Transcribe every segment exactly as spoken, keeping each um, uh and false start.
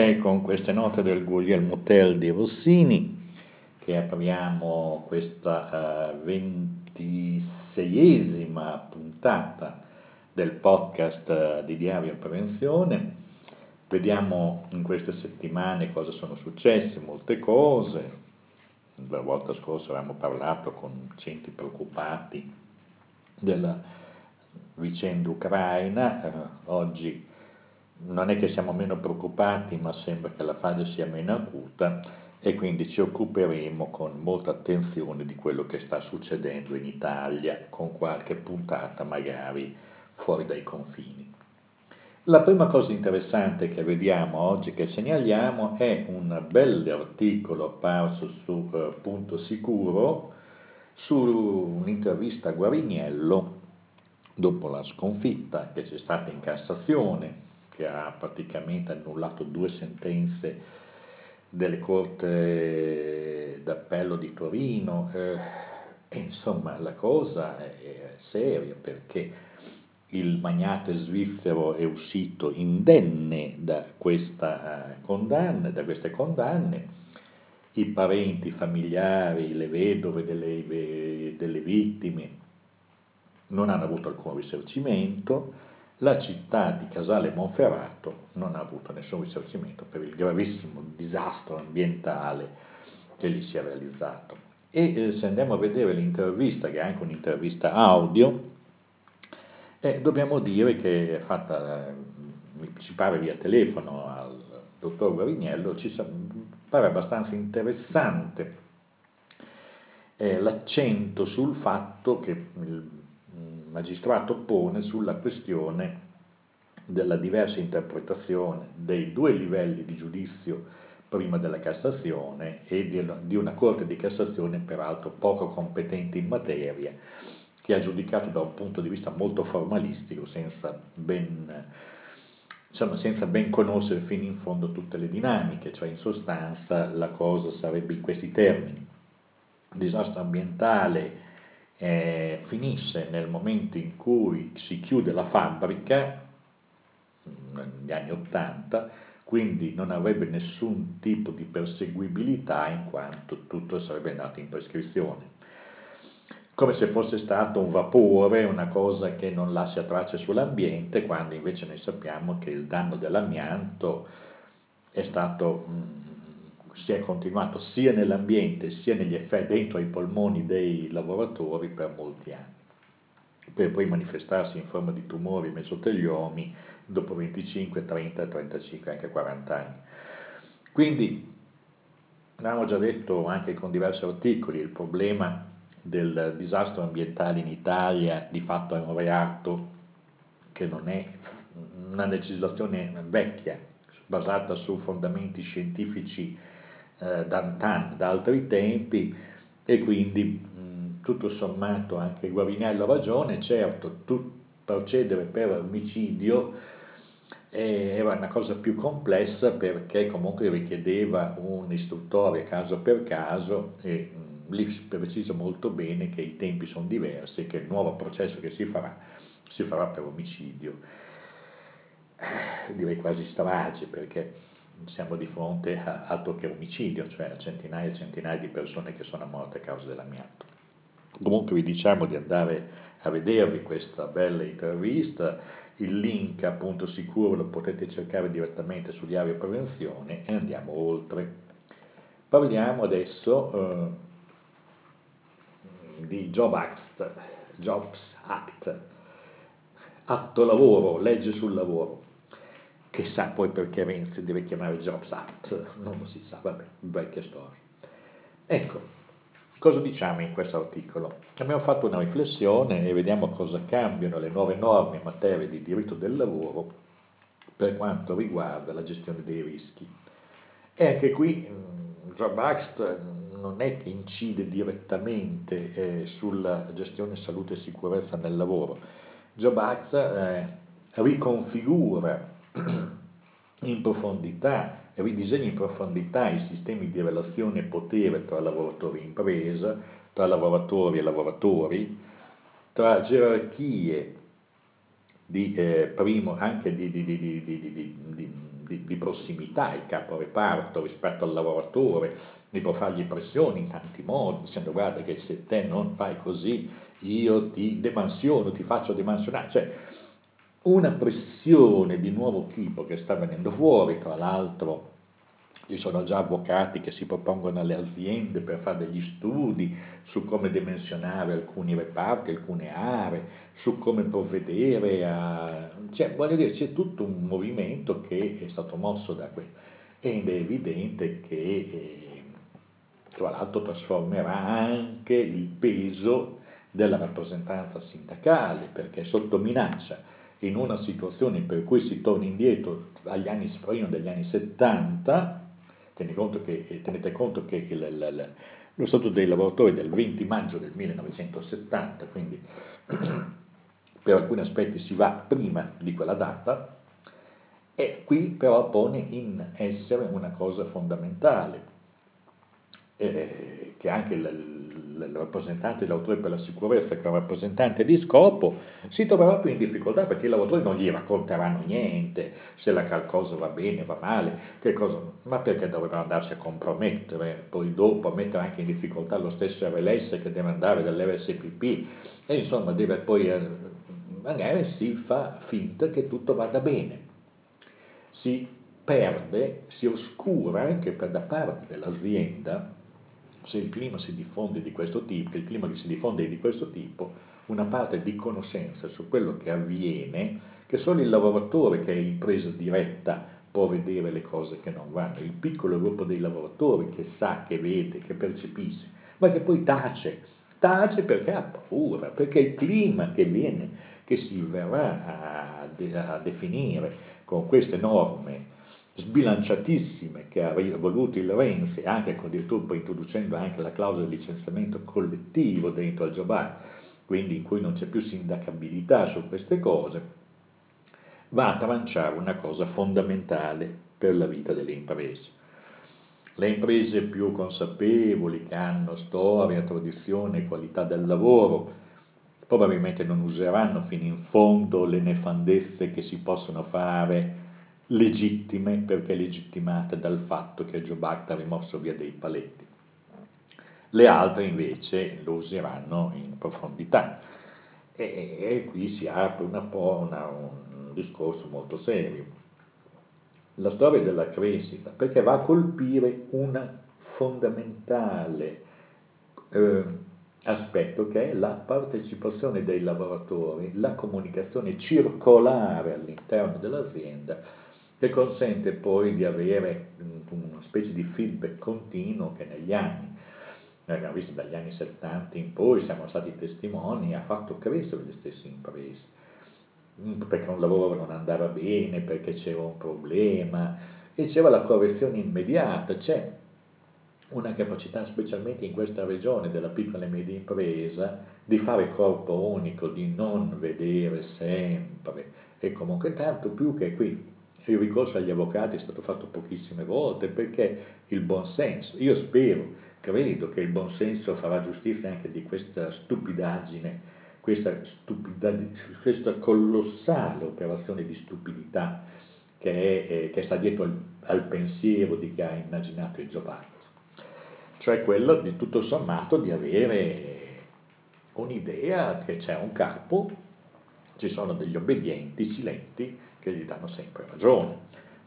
E con queste note del Guglielmo Tell di Rossini, che apriamo questa uh, ventiseiesima puntata del podcast uh, di Diario Prevenzione. Vediamo in queste settimane cosa sono successe, molte cose. La volta scorsa avevamo parlato con centri preoccupati della vicenda ucraina, eh, oggi non è che siamo meno preoccupati, ma sembra che la fase sia meno acuta e quindi ci occuperemo con molta attenzione di quello che sta succedendo in Italia, con qualche puntata magari fuori dai confini. La prima cosa interessante che vediamo oggi, che segnaliamo, è un bell'articolo apparso su eh, Punto Sicuro, su un'intervista a Guariniello dopo la sconfitta che c'è stata in Cassazione, che ha praticamente annullato due sentenze delle Corte d'Appello di Torino. Eh, e insomma, la cosa è seria, perché il magnate svizzero è uscito indenne da questa condanna, da queste condanne. I parenti, i familiari, le vedove delle, delle vittime non hanno avuto alcun risarcimento. La città di Casale Monferrato non ha avuto nessun risarcimento per il gravissimo disastro ambientale che gli si è realizzato. E se andiamo a vedere l'intervista, che è anche un'intervista audio, Eh, dobbiamo dire che è fatta, ci pare via telefono al dottor Guariniello, ci pare abbastanza interessante eh, l'accento sul fatto che il magistrato pone sulla questione della diversa interpretazione dei due livelli di giudizio prima della Cassazione e di una Corte di Cassazione peraltro poco competente in materia, che ha giudicato da un punto di vista molto formalistico, senza ben, diciamo, senza ben conoscere fino in fondo tutte le dinamiche. Cioè, in sostanza, la cosa sarebbe in questi termini: il disastro ambientale eh, finisce nel momento in cui si chiude la fabbrica, negli anni ottanta, quindi non avrebbe nessun tipo di perseguibilità, in quanto tutto sarebbe andato in prescrizione, come se fosse stato un vapore, una cosa che non lascia tracce sull'ambiente, quando invece noi sappiamo che il danno dell'amianto è stato, mh, si è continuato sia nell'ambiente sia negli effetti dentro i polmoni dei lavoratori per molti anni, per poi manifestarsi in forma di tumori mesoteliomi dopo venticinque, trenta, trentacinque, anche quaranta anni. Quindi, l'abbiamo già detto anche con diversi articoli, il problema del disastro ambientale in Italia di fatto è un reato che non è una legislazione vecchia, basata su fondamenti scientifici eh, d'antan, da altri tempi, e quindi mh, tutto sommato anche Guariniello ha ragione. Certo, tu, procedere per omicidio eh, era una cosa più complessa, perché comunque richiedeva un'istruttoria caso per caso e mh, lì si precisa molto bene che i tempi sono diversi e che il nuovo processo che si farà si farà per omicidio, direi quasi strage, perché siamo di fronte a altro che omicidio, cioè a centinaia e centinaia di persone che sono morte a causa dell'amianto. Comunque vi diciamo di andare a vedervi questa bella intervista, il link a Punto Sicuro lo potete cercare direttamente su Diario Prevenzione. E andiamo oltre, parliamo adesso eh, di Jobs Act, Jobs Act, atto lavoro, legge sul lavoro. Chissà poi perché Renzi deve chiamare Jobs Act, non lo si sa, vabbè, vecchia storia. Ecco, cosa diciamo in questo articolo? Abbiamo fatto una riflessione e vediamo cosa cambiano le nuove norme in materia di diritto del lavoro per quanto riguarda la gestione dei rischi. E anche qui Jobs Act non è che incide direttamente eh, sulla gestione salute e sicurezza nel lavoro. Jobs Act eh, riconfigura in profondità, ridisegna in profondità i sistemi di relazione e potere tra lavoratori e impresa, tra lavoratori e lavoratori, tra gerarchie di eh, primo, anche di, di, di, di, di, di, di, di, di prossimità, il caporeparto rispetto al lavoratore, ne può fargli pressioni in tanti modi, dicendo guarda che se te non fai così io ti demansiono, ti faccio demansionare, cioè una pressione di nuovo tipo che sta venendo fuori. Tra l'altro ci sono già avvocati che si propongono alle aziende per fare degli studi su come dimensionare alcuni reparti, alcune aree, su come provvedere a... Cioè, voglio dire, c'è tutto un movimento che è stato mosso da questo, ed è evidente che eh, tra l'altro trasformerà anche il peso della rappresentanza sindacale, perché è sotto minaccia in una situazione per cui si torna indietro agli anni prima degli anni settanta. Tenete conto che, tenete conto che il, il, lo Statuto dei Lavoratori del venti maggio del millenovecentosettanta, quindi per alcuni aspetti si va prima di quella data, e qui però pone in essere una cosa fondamentale, eh, che anche il, il rappresentante dell'autore per la sicurezza, che è un rappresentante di scopo, si troverà più in difficoltà, perché i lavoratori non gli racconteranno niente, se la cosa va bene, va male, che cosa, ma perché dovrebbero andarsi a compromettere, poi dopo a mettere anche in difficoltà lo stesso R L S che deve andare dall'R S P P, e insomma deve poi, magari si fa finta che tutto vada bene, si perde, si oscura anche per da parte dell'azienda, se il clima si diffonde di questo tipo, che il clima che si diffonde è di questo tipo, una parte di conoscenza su quello che avviene, che solo il lavoratore che è in presa diretta può vedere le cose che non vanno, il piccolo gruppo dei lavoratori che sa, che vede, che percepisce, ma che poi tace, tace perché ha paura, perché il clima che viene, che si verrà a, de- a definire con queste norme sbilanciatissime che ha voluto il Renzi, anche con addirittura introducendo anche la clausola di licenziamento collettivo dentro al Jobs Act, quindi in cui non c'è più sindacabilità su queste cose, va a tranciare una cosa fondamentale per la vita delle imprese. Le imprese più consapevoli, che hanno storia, tradizione e qualità del lavoro, probabilmente non useranno fino in fondo le nefandezze che si possono fare, legittime, perché legittimate dal fatto che il Jobs Act ha rimosso via dei paletti. Le altre invece lo useranno in profondità, e, e qui si apre una po' una, un discorso molto serio, la storia della crescita, perché va a colpire un fondamentale eh, aspetto, che è la partecipazione dei lavoratori, la comunicazione circolare all'interno dell'azienda, che consente poi di avere una specie di feedback continuo che negli anni, noi abbiamo visto dagli anni settanta in poi, siamo stati testimoni, ha fatto crescere le stesse imprese, perché un lavoro non andava bene, perché c'era un problema, e c'era la correzione immediata, c'è una capacità specialmente in questa regione della piccola e media impresa di fare corpo unico, di non vedere sempre, e comunque tanto più che qui il ricorso agli avvocati è stato fatto pochissime volte, perché il buonsenso, io spero, credo che il buonsenso farà giustizia anche di questa stupidaggine, questa, stupidaggine, questa colossale operazione di stupidità che, è, eh, che sta dietro al, al pensiero di chi ha immaginato il Jobs Act, cioè quello di tutto sommato di avere un'idea che c'è un capo, ci sono degli obbedienti silenti che gli danno sempre ragione,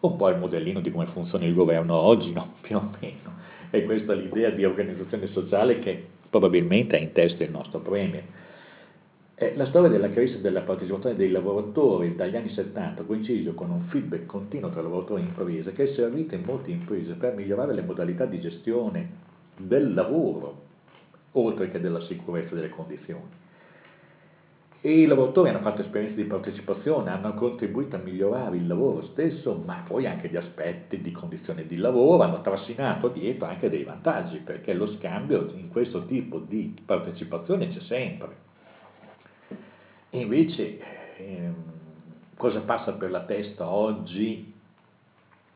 un po' il modellino di come funziona il governo oggi, no? Più o meno, e questa è l'idea di organizzazione sociale che probabilmente è in testa il nostro premier. E la storia della crescita della partecipazione dei lavoratori dagli anni settanta coincide con un feedback continuo tra lavoratori e imprese, che è servito in molte imprese per migliorare le modalità di gestione del lavoro, oltre che della sicurezza delle condizioni. E i lavoratori hanno fatto esperienze di partecipazione, hanno contribuito a migliorare il lavoro stesso, ma poi anche gli aspetti di condizioni di lavoro, hanno trascinato dietro anche dei vantaggi, perché lo scambio in questo tipo di partecipazione c'è sempre. E invece ehm, cosa passa per la testa oggi,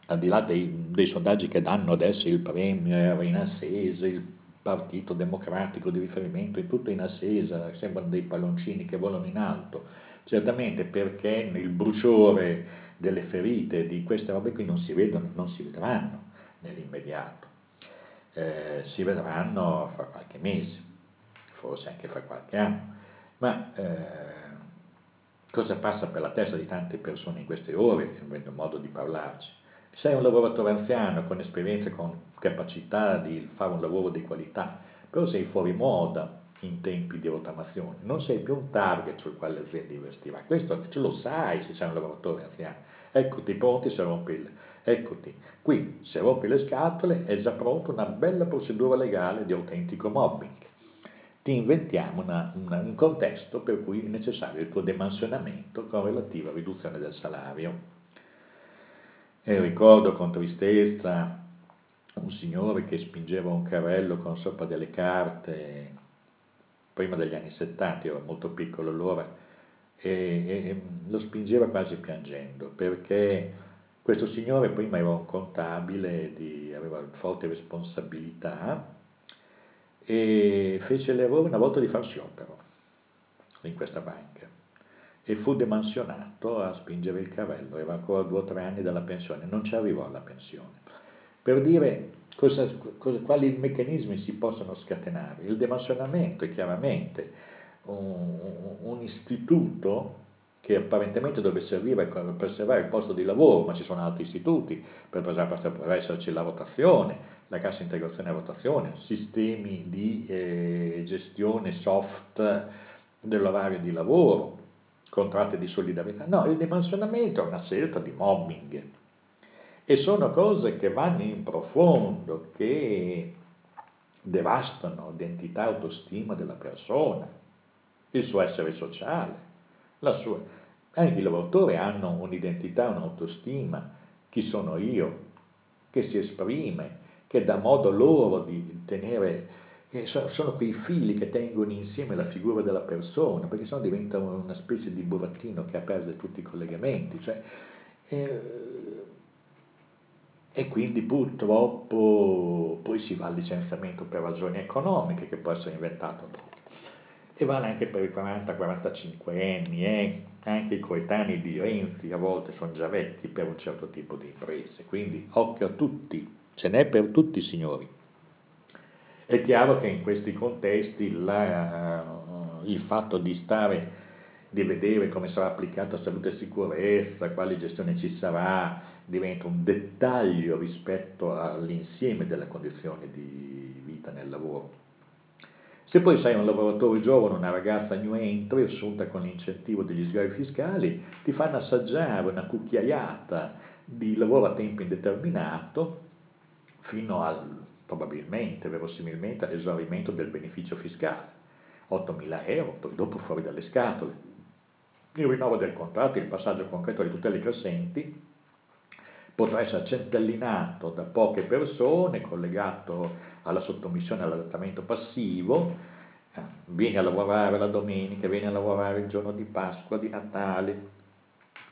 al di là dei, dei sondaggi che danno adesso il premier in assesa, il partito democratico di riferimento è tutto in assesa, sembrano dei palloncini che volano in alto, certamente, perché il bruciore delle ferite, di queste robe qui non si vedono, non si vedranno nell'immediato, eh, si vedranno fra qualche mese, forse anche fra qualche anno, ma eh, cosa passa per la testa di tante persone in queste ore, che non vedo modo di parlarci? Sei un lavoratore anziano con esperienza, con capacità di fare un lavoro di qualità, però sei fuori moda in tempi di rottamazione, non sei più un target sul quale l'azienda investirà. Questo ce lo sai se sei un lavoratore anziano. Eccoti pronti se rompi il... Eccoti. Qui, se rompi le scatole, è già pronta una bella procedura legale di autentico mobbing. Ti inventiamo una, una, un contesto per cui è necessario il tuo demansionamento con relativa riduzione del salario. E ricordo con tristezza un signore che spingeva un carrello con sopra delle carte, prima degli anni settanta, ero molto piccolo allora, e, e lo spingeva quasi piangendo, perché questo signore prima era un contabile, di, aveva forte responsabilità, e fece l'errore una volta di far sciopero in questa banca. E fu demansionato a spingere il carrello, aveva ancora due o tre anni dalla pensione, non ci arrivò alla pensione. Per dire cosa, cosa, quali meccanismi si possono scatenare, il demansionamento è chiaramente un, un istituto che apparentemente dovrebbe servire per preservare il posto di lavoro, ma ci sono altri istituti, per esserci la rotazione, la cassa integrazione a rotazione, sistemi di eh, gestione soft dell'orario di lavoro, contratti di solidarietà. No, il dimensionamento è una scelta di mobbing e sono cose che vanno in profondo, che devastano l'identità e l'autostima della persona, il suo essere sociale, la sua... Anche i lavoratori hanno un'identità, un'autostima, chi sono io, che si esprime, che dà modo loro di tenere... Sono quei fili che tengono insieme la figura della persona, perché sennò diventa una specie di burattino che ha perso tutti i collegamenti. Cioè, eh, e quindi purtroppo poi si va al licenziamento per ragioni economiche, che può essere inventato dopo. E vale anche per i quaranta quarantacinque anni, eh? Anche i coetanei di Renzi a volte sono già vecchi per un certo tipo di imprese. Quindi occhio a tutti, ce n'è per tutti, signori. È chiaro che in questi contesti la, il fatto di stare, di vedere come sarà applicata salute e sicurezza, quale gestione ci sarà, diventa un dettaglio rispetto all'insieme della condizione di vita nel lavoro. Se poi sei un lavoratore giovane, una ragazza new entry, assunta con l'incentivo degli sgravi fiscali, ti fanno assaggiare una cucchiaiata di lavoro a tempo indeterminato fino al... probabilmente, verosimilmente, all'esaurimento del beneficio fiscale, ottomila euro, poi dopo fuori dalle scatole, il rinnovo del contratto, il passaggio concreto alle tutele crescenti, potrà essere centellinato da poche persone, collegato alla sottomissione all'adattamento passivo, vieni a lavorare la domenica, vieni a lavorare il giorno di Pasqua, di Natale,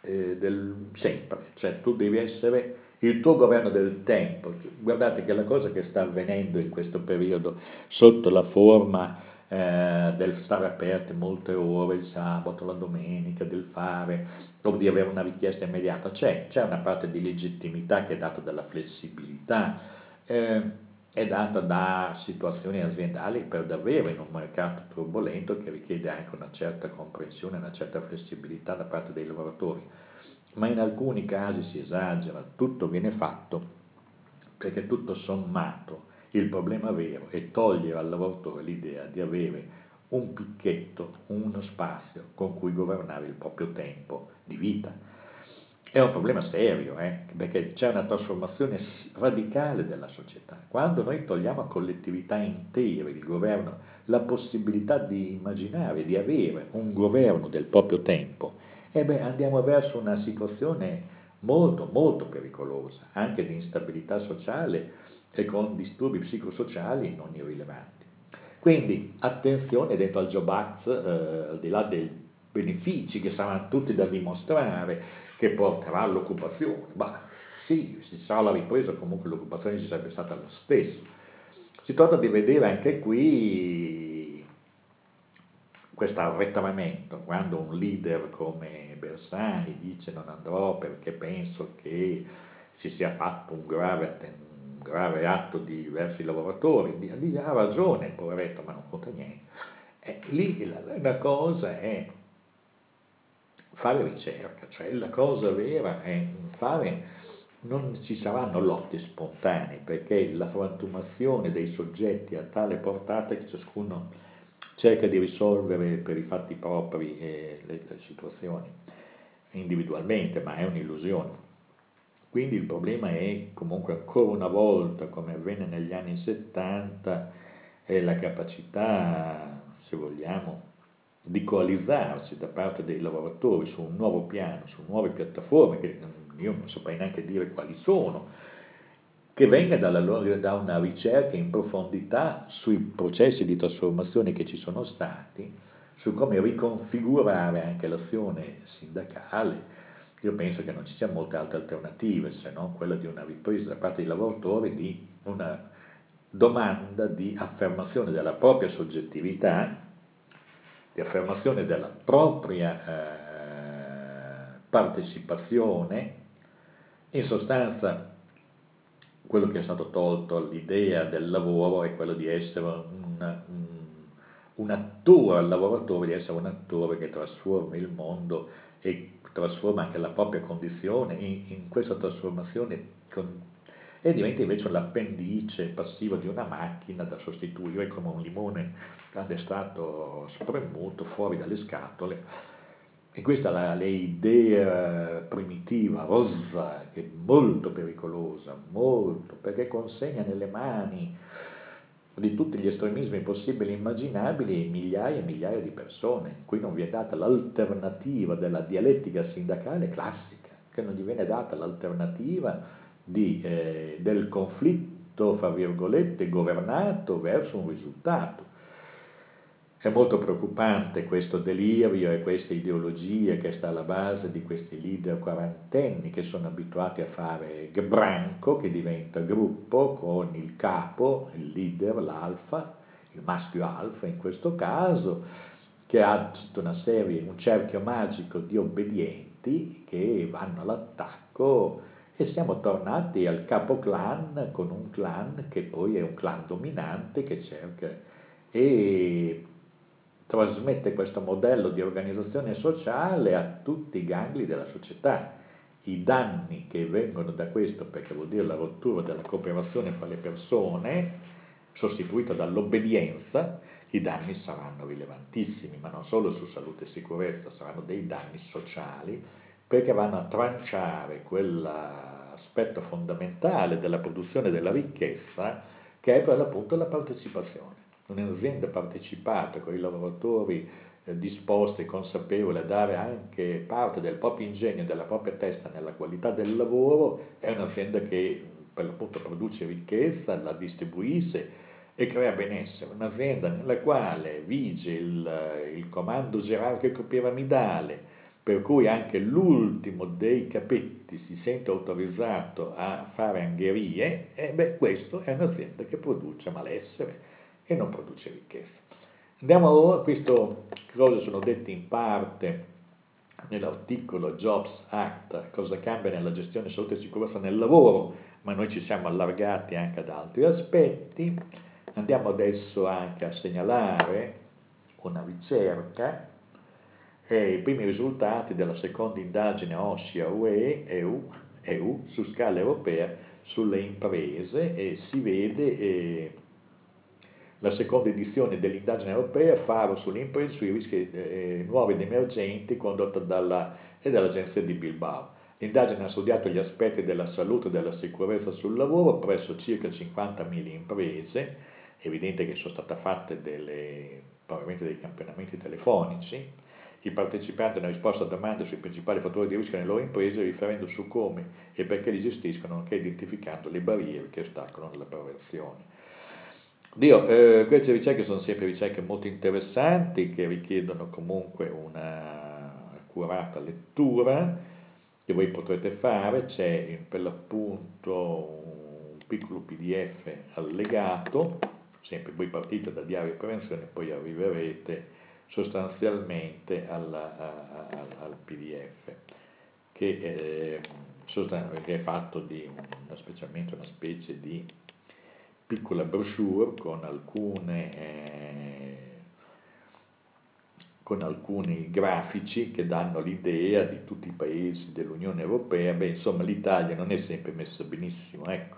eh, del, sempre, cioè tu devi essere... il tuo governo del tempo. Guardate che la cosa che sta avvenendo in questo periodo, sotto la forma eh, del stare aperte molte ore, il sabato, la domenica, del fare, o di avere una richiesta immediata, c'è, c'è una parte di legittimità che è data dalla flessibilità, eh, è data da situazioni aziendali per davvero in un mercato turbolento che richiede anche una certa comprensione, una certa flessibilità da parte dei lavoratori. Ma in alcuni casi si esagera, tutto viene fatto perché tutto sommato il problema vero è togliere al lavoratore l'idea di avere un picchetto, uno spazio con cui governare il proprio tempo di vita. È un problema serio, eh? Perché c'è una trasformazione radicale della società. Quando noi togliamo a collettività intere il governo la possibilità di immaginare, di avere un governo del proprio tempo, e beh, andiamo verso una situazione molto, molto pericolosa, anche di instabilità sociale e con disturbi psicosociali non irrilevanti. Quindi, attenzione dentro al Jobs Act, eh, al di là dei benefici che saranno tutti da dimostrare, che porterà all'occupazione. Ma sì, ci sarà la ripresa, comunque l'occupazione ci sarebbe stata lo stesso. Si tratta di vedere anche qui questo arretramento, quando un leader come Bersani dice non andrò perché penso che si sia fatto un grave, un grave atto di diversi lavoratori, lì ha ragione il poveretto, ma non conta niente. E lì la, la cosa è fare ricerca, cioè la cosa vera è fare, non ci saranno lotti spontanei, perché la frantumazione dei soggetti è a tale portata che ciascuno cerca di risolvere per i fatti propri eh, le, le situazioni individualmente, ma è un'illusione. Quindi il problema è comunque ancora una volta, come avvenne negli anni settanta, è la capacità, se vogliamo, di coalizzarsi da parte dei lavoratori su un nuovo piano, su nuove piattaforme, che io non saprei neanche dire quali sono, che venga dalla loro, da una ricerca in profondità sui processi di trasformazione che ci sono stati, su come riconfigurare anche l'azione sindacale. Io penso che non ci siano molte altre alternative, se non quella di una ripresa da parte dei lavoratori di una domanda di affermazione della propria soggettività, di affermazione della propria eh, partecipazione. In sostanza, quello che è stato tolto all'idea del lavoro è quello di essere un, un, un attore al lavoratore, di essere un attore che trasforma il mondo e trasforma anche la propria condizione in, in questa trasformazione con, e diventa invece l'appendice passivo di una macchina da sostituire come un limone quando è stato spremuto fuori dalle scatole. E questa è l'idea primitiva, rozza, che è molto pericolosa, molto, perché consegna nelle mani di tutti gli estremismi possibili e immaginabili migliaia e migliaia di persone. Qui non vi è data l'alternativa della dialettica sindacale classica, che non gli viene data l'alternativa di, eh, del conflitto, fra virgolette, governato verso un risultato. È molto preoccupante questo delirio e questa ideologia che sta alla base di questi leader quarantenni che sono abituati a fare branco, che diventa gruppo, con il capo, il leader, l'alfa, il maschio alfa in questo caso, che ha tutta una serie, un cerchio magico di obbedienti che vanno all'attacco, e siamo tornati al capo clan, con un clan che poi è un clan dominante che cerca e trasmette questo modello di organizzazione sociale a tutti i gangli della società. I danni che vengono da questo, perché vuol dire la rottura della cooperazione fra le persone sostituita dall'obbedienza, i danni saranno rilevantissimi, ma non solo su salute e sicurezza, saranno dei danni sociali, perché vanno a tranciare quell'aspetto fondamentale della produzione della ricchezza, che è per l'appunto la partecipazione. Un'azienda partecipata, con i lavoratori eh, disposti e consapevoli a dare anche parte del proprio ingegno, della propria testa nella qualità del lavoro, è un'azienda che per l'appunto produce ricchezza, la distribuisce e crea benessere. Un'azienda nella quale vige il, il comando gerarchico piramidale, per cui anche l'ultimo dei capetti si sente autorizzato a fare angherie, e beh, questo è un'azienda che produce malessere e non produce ricchezza. Andiamo ora, queste cose sono dette in parte nell'articolo Jobs Act, cosa cambia nella gestione salute e sicurezza nel lavoro, ma noi ci siamo allargati anche ad altri aspetti. Andiamo adesso anche a segnalare una ricerca e i primi risultati della seconda indagine OSCE U E EU, EU su scala europea sulle imprese, e si vede eh, la seconda edizione dell'indagine europea Faro sulle imprese, sui rischi eh, nuovi ed emergenti, condotta dalla, e dall'agenzia di Bilbao. L'indagine ha studiato gli aspetti della salute e della sicurezza sul lavoro presso circa cinquantamila imprese. È evidente che sono state fatte delle, probabilmente dei campionamenti telefonici. I partecipanti hanno risposto a domande sui principali fattori di rischio nelle loro imprese, riferendo su come e perché li gestiscono, nonché identificando le barriere che ostacolano la prevenzione. Dio, eh, queste ricerche sono sempre ricerche molto interessanti, che richiedono comunque una accurata lettura che voi potrete fare. C'è per l'appunto un piccolo P D F allegato, sempre voi partite da Diario Prevenzione, poi arriverete sostanzialmente alla, a, a, al P D F, che, eh, sostan- che è fatto di una specialmente una specie di piccola brochure con alcune eh, con alcuni grafici che danno l'idea di tutti i paesi dell'Unione Europea. Beh, insomma, l'Italia non è sempre messa benissimo, ecco.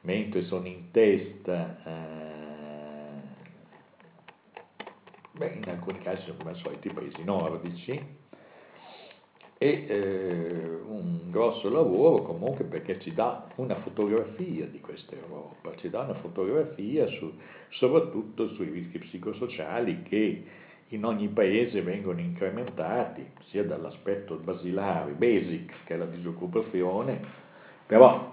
Mentre sono in testa, eh, beh, in alcuni casi sono come al solito i paesi nordici, e eh, un grosso lavoro comunque, perché ci dà una fotografia di questa Europa, ci dà una fotografia su, soprattutto sui rischi psicosociali che in ogni paese vengono incrementati, sia dall'aspetto basilare, basic, che è la disoccupazione, però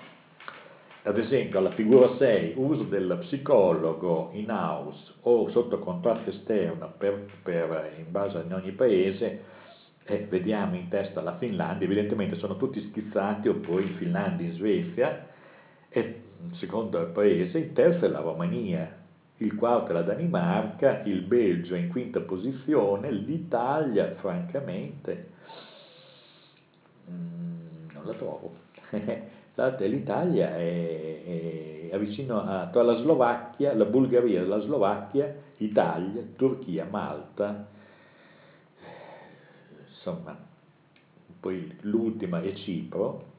ad esempio alla figura sei, uso del psicologo in house o sotto contratto esterno per, per, in base a ogni paese, e eh, vediamo in testa la Finlandia, evidentemente sono tutti schizzati, oppure in Finlandia, in Svezia, e secondo il paese, il terzo è la Romania, il quarto è la Danimarca, il Belgio è in quinta posizione, l'Italia francamente mh, non la trovo. L'Italia è, è vicino a, tra la Slovacchia, la Bulgaria, la Slovacchia, Italia, Turchia, Malta, insomma, poi l'ultima è Cipro.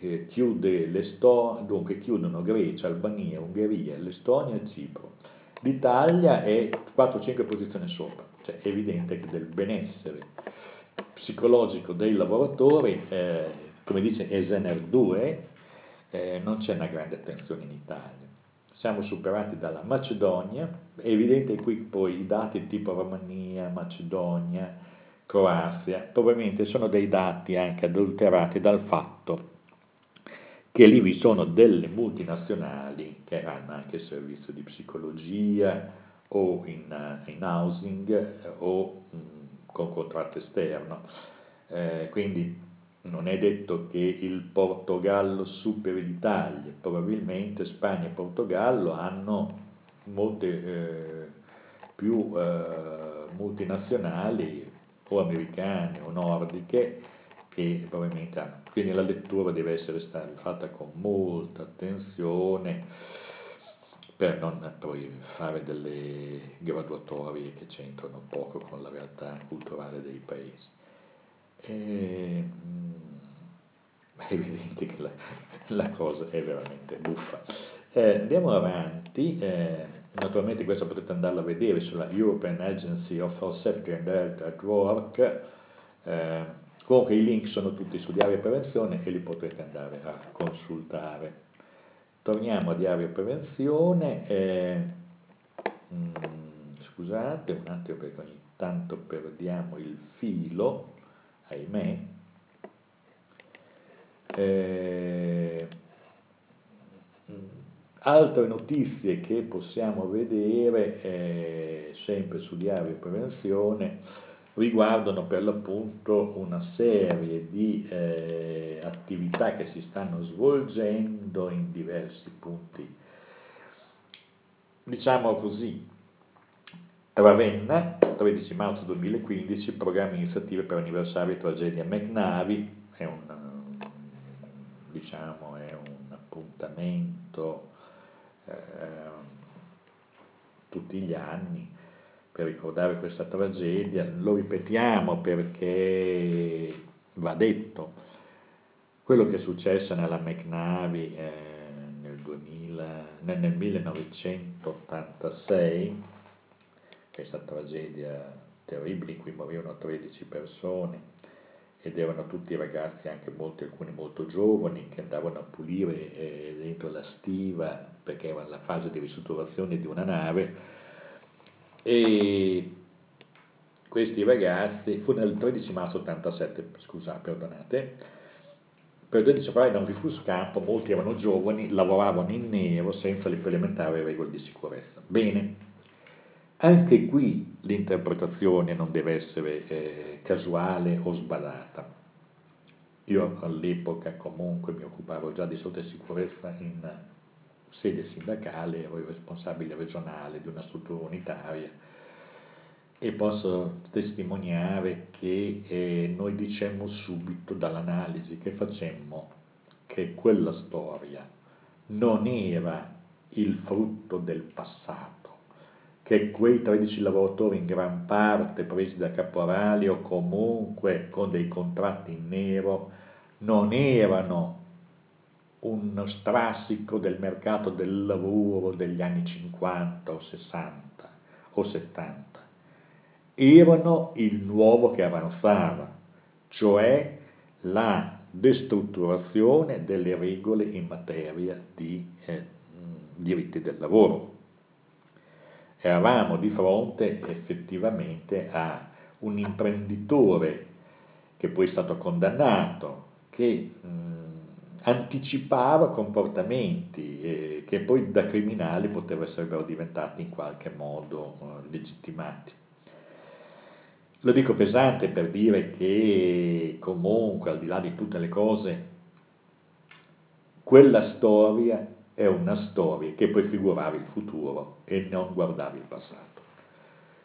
Eh, chiude l'Estonia, dunque chiudono Grecia, Albania, Ungheria, l'Estonia e Cipro. L'Italia è quattro cinque posizioni sopra, cioè è evidente che del benessere psicologico dei lavoratori, eh, come dice Esener due, eh, non c'è una grande attenzione in Italia. Siamo superati dalla Macedonia, è evidente qui poi i dati tipo Romania, Macedonia, Croazia, probabilmente sono dei dati anche adulterati dal fatto che lì vi sono delle multinazionali che hanno anche servizio di psicologia o in, in housing o mh, con contratto esterno, eh, quindi non è detto che il Portogallo superi l'Italia, probabilmente Spagna e Portogallo hanno molte eh, più eh, multinazionali o americane o nordiche che probabilmente hanno. Quindi la lettura deve essere stata fatta con molta attenzione per non poi fare delle graduatorie che c'entrano poco con la realtà culturale dei paesi. E, mh, è evidente che la, la cosa è veramente buffa. Eh, andiamo avanti, eh, naturalmente questa potete andarla a vedere sulla European Agency of Safety and Health at Work. Eh, Comunque i link sono tutti su Diario Prevenzione e li potrete andare a consultare. Torniamo a Diario Prevenzione, eh, mh, scusate un attimo perché ogni tanto perdiamo il filo, ahimè. Eh, mh, altre notizie che possiamo vedere eh, sempre su Diario Prevenzione riguardano per l'appunto una serie di eh, attività che si stanno svolgendo in diversi punti, diciamo così. Ravenna, tredici marzo duemilaquindici, programma iniziative per anniversario e tragedia Mecnavi, è un, diciamo, è un appuntamento eh, tutti gli anni per ricordare questa tragedia. Lo ripetiamo perché va detto, quello che è successo nella Mecnavi eh, nel, duemila, nel, nel millenovecentottantasei, questa tragedia terribile in cui morirono tredici persone ed erano tutti ragazzi, anche molti, alcuni molto giovani, che andavano a pulire eh, dentro la stiva perché era la fase di ristrutturazione di una nave. E questi ragazzi, fu nel tredici marzo ottantasette, scusate, perdonate, per dodici febbraio non vi fu scampo, molti erano giovani, lavoravano in nero senza le elementari regole di sicurezza. Bene, anche qui l'interpretazione non deve essere eh, casuale o sbadata. Io all'epoca comunque mi occupavo già di salute e sicurezza in sede sindacale, ero il responsabile regionale di una struttura unitaria E posso testimoniare che eh, noi dicemmo subito dall'analisi che facemmo che quella storia non era il frutto del passato, che quei tredici lavoratori in gran parte presi da caporali o comunque con dei contratti in nero non erano uno strascico del mercato del lavoro degli anni cinquanta o sessanta o settanta, erano il nuovo che avanzava, cioè la destrutturazione delle regole in materia di eh, diritti del lavoro. Eravamo di fronte effettivamente a un imprenditore che poi è stato condannato, che mh, anticipava comportamenti eh, che poi da criminali potevano essere diventati in qualche modo eh, legittimati. Lo dico pesante per dire che comunque, al di là di tutte le cose, quella storia è una storia che prefigurava il futuro e non guardava il passato.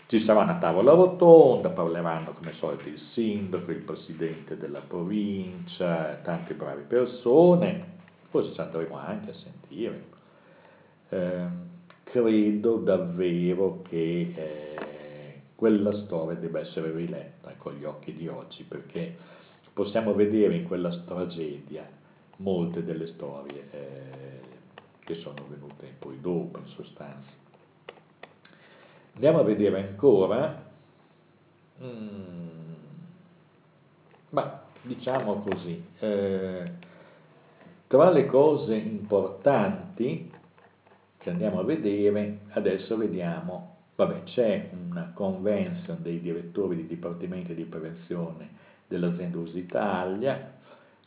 Ci sarà una tavola rotonda, parleranno come solito il sindaco, il presidente della provincia, tante brave persone, forse ci andremo anche a sentire. Eh, credo davvero che eh, quella storia debba essere riletta con gli occhi di oggi, perché possiamo vedere in quella tragedia molte delle storie eh, che sono venute poi dopo, in sostanza. Andiamo a vedere ancora, mm, ma diciamo così, eh, tra le cose importanti che andiamo a vedere, adesso vediamo, vabbè, c'è una convention dei direttori di dipartimenti di prevenzione dell'azienda USITALIA,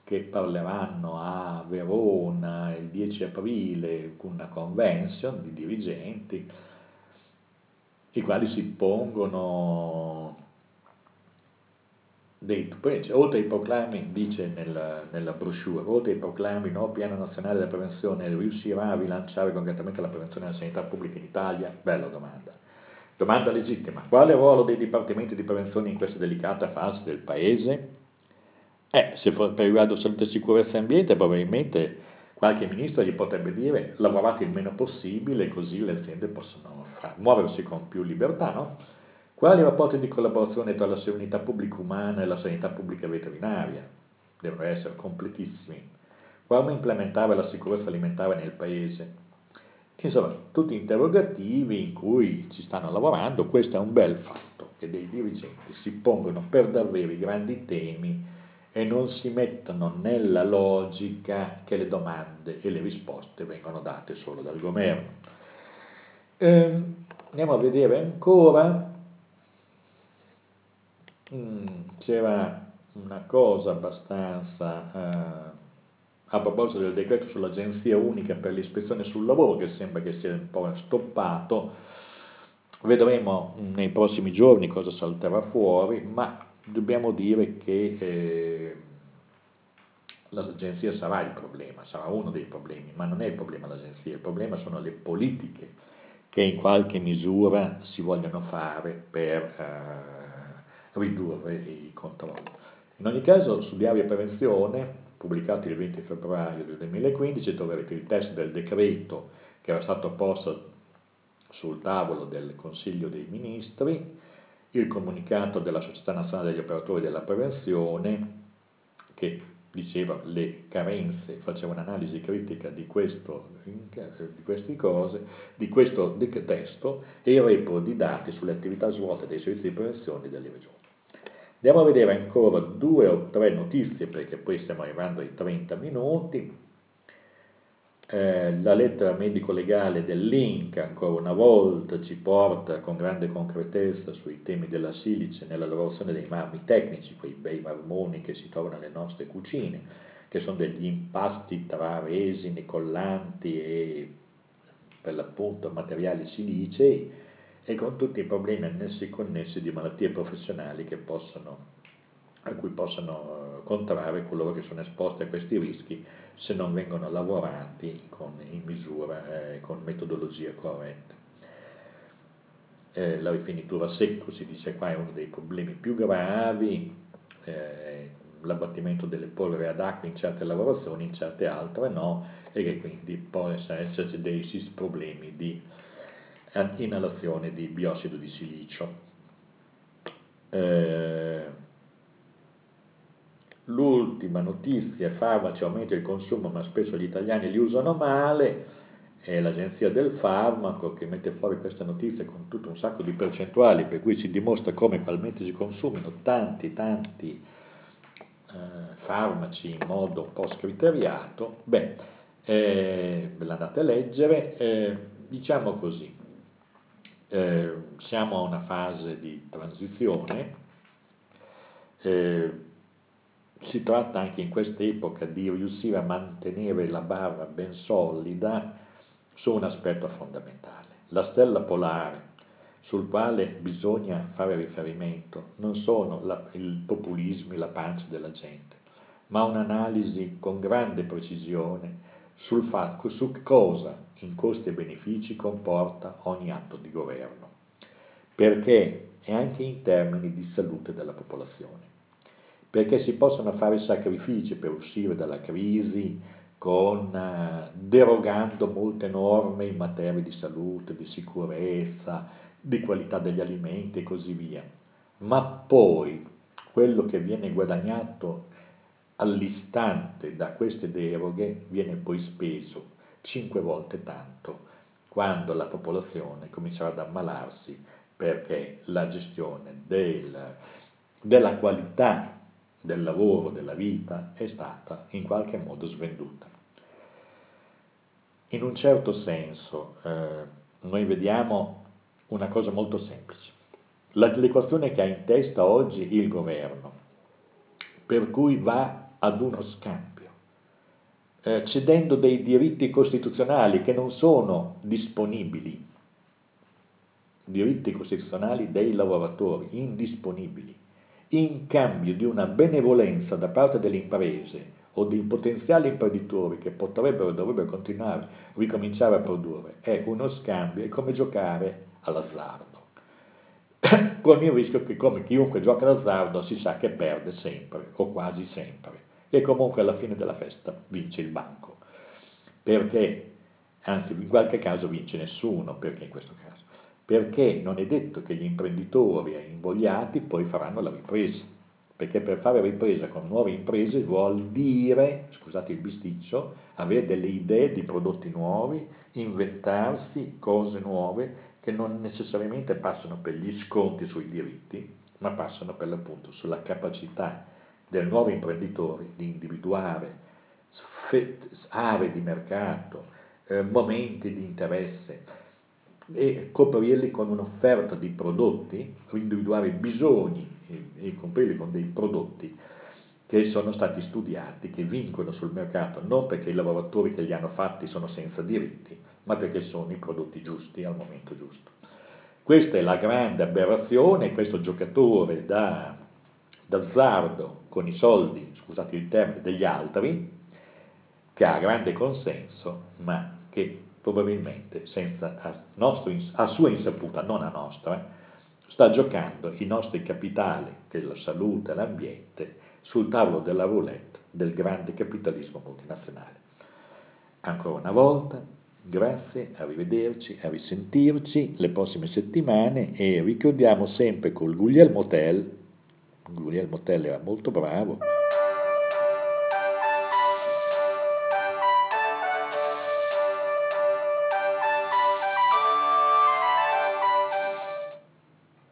che parleranno a Verona il dieci aprile con una convention di dirigenti, i quali si pongono dei, oltre ai proclami, dice nella, nella brochure, oltre ai proclami, no, piano nazionale della prevenzione riuscirà a rilanciare concretamente la prevenzione della sanità pubblica in Italia? Bella domanda, domanda legittima. Quale ruolo dei dipartimenti di prevenzione in questa delicata fase del paese? Eh, se per riguardo salute, sicurezza e ambiente, probabilmente qualche ministro gli potrebbe dire lavorate il meno possibile, così le aziende possono far, muoversi con più libertà, no? Quali rapporti di collaborazione tra la sanità pubblica umana e la sanità pubblica veterinaria? Devono essere completissimi. Come implementare la sicurezza alimentare nel paese? Insomma, tutti interrogativi in cui ci stanno lavorando. Questo è un bel fatto, che dei dirigenti si pongono per davvero i grandi temi e non si mettono nella logica che le domande e le risposte vengono date solo dal governo. Eh, andiamo a vedere ancora, mm, c'era una cosa abbastanza, eh, a proposito del decreto sull'agenzia unica per l'ispezione sul lavoro, che sembra che sia un po' stoppato, vedremo nei prossimi giorni cosa salterà fuori, ma dobbiamo dire che eh, l'agenzia sarà il problema, sarà uno dei problemi, ma non è il problema l'agenzia, il problema sono le politiche che in qualche misura si vogliono fare per eh, ridurre i controlli. In ogni caso, su Diario Prevenzione, pubblicato il venti febbraio del duemilaquindici, troverete il testo del decreto che era stato posto sul tavolo del Consiglio dei Ministri, il comunicato della Società Nazionale degli Operatori della Prevenzione, che diceva le carenze, faceva un'analisi critica di, questo, di queste cose, di questo testo, e il report di dati sulle attività svolte dei servizi di prevenzione delle regioni. Andiamo a vedere ancora due o tre notizie, perché poi stiamo arrivando ai trenta minuti. Eh, la lettera medico-legale dell'I N C ancora una volta ci porta con grande concretezza sui temi della silice nella lavorazione dei marmi tecnici, quei bei marmoni che si trovano nelle nostre cucine, che sono degli impasti tra resine, collanti e per l'appunto materiali silicei, e con tutti i problemi annessi e connessi di malattie professionali che possono, a cui possono contrarre coloro che sono esposti a questi rischi se non vengono lavorati con, in misura, eh, con metodologie corrette. eh, la rifinitura a secco, si dice qua, è uno dei problemi più gravi, eh, l'abbattimento delle polvere ad acqua in certe lavorazioni, in certe altre no, e che quindi possono esserci dei problemi di inalazione di biossido di silicio. Eh, L'ultima notizia, farmaci, aumenta il consumo, ma spesso gli italiani li usano male. È l'agenzia del farmaco che mette fuori questa notizia con tutto un sacco di percentuali, per cui si dimostra come realmente si consumino tanti tanti eh, farmaci in modo un po' scriteriato. Beh, eh, ve l'andate a leggere, eh, diciamo così, eh, siamo a una fase di transizione. eh, Si tratta anche in questa epoca di riuscire a mantenere la barra ben solida su un aspetto fondamentale. La stella polare sul quale bisogna fare riferimento non sono la, il populismo e la pancia della gente, ma un'analisi con grande precisione sul fatto, su cosa in costi e benefici comporta ogni atto di governo, perché è anche in termini di salute della popolazione. Perché si possono fare sacrifici per uscire dalla crisi con, eh, derogando molte norme in materia di salute, di sicurezza, di qualità degli alimenti e così via, ma poi quello che viene guadagnato all'istante da queste deroghe viene poi speso cinque volte tanto quando la popolazione comincerà ad ammalarsi, perché la gestione del, della qualità del lavoro, della vita, è stata in qualche modo svenduta. In un certo senso eh, noi vediamo una cosa molto semplice, l'equazione che ha in testa oggi il governo, per cui va ad uno scambio, eh, cedendo dei diritti costituzionali che non sono disponibili, diritti costituzionali dei lavoratori indisponibili, in cambio di una benevolenza da parte delle imprese o dei potenziali imprenditori che potrebbero e dovrebbero continuare, ricominciare a produrre. È uno scambio, è come giocare all'azzardo, con il rischio che, come chiunque gioca all'azzardo, si sa che perde sempre o quasi sempre, e comunque alla fine della festa vince il banco, perché, anzi in qualche caso vince nessuno, perché in questo caso perché non è detto che gli imprenditori invogliati poi faranno la ripresa, perché per fare ripresa con nuove imprese vuol dire, scusate il bisticcio, avere delle idee di prodotti nuovi, inventarsi cose nuove che non necessariamente passano per gli sconti sui diritti, ma passano per l'appunto sulla capacità del nuovo imprenditore di individuare aree di mercato, eh, momenti di interesse, e coprirli con un'offerta di prodotti, individuare bisogni e coprirli con dei prodotti che sono stati studiati, che vincono sul mercato, non perché i lavoratori che li hanno fatti sono senza diritti, ma perché sono i prodotti giusti al momento giusto. Questa è la grande aberrazione. Questo giocatore da, d'azzardo con i soldi, scusate il termine, degli altri, che ha grande consenso, ma che probabilmente senza, a, nostro, a sua insaputa, non a nostra, sta giocando i nostri capitali, che è la salute e l'ambiente, sul tavolo della roulette del grande capitalismo multinazionale. Ancora una volta, grazie, arrivederci, a risentirci le prossime settimane, e ricordiamo sempre col Guglielmo Tell, Guglielmo Tell era molto bravo,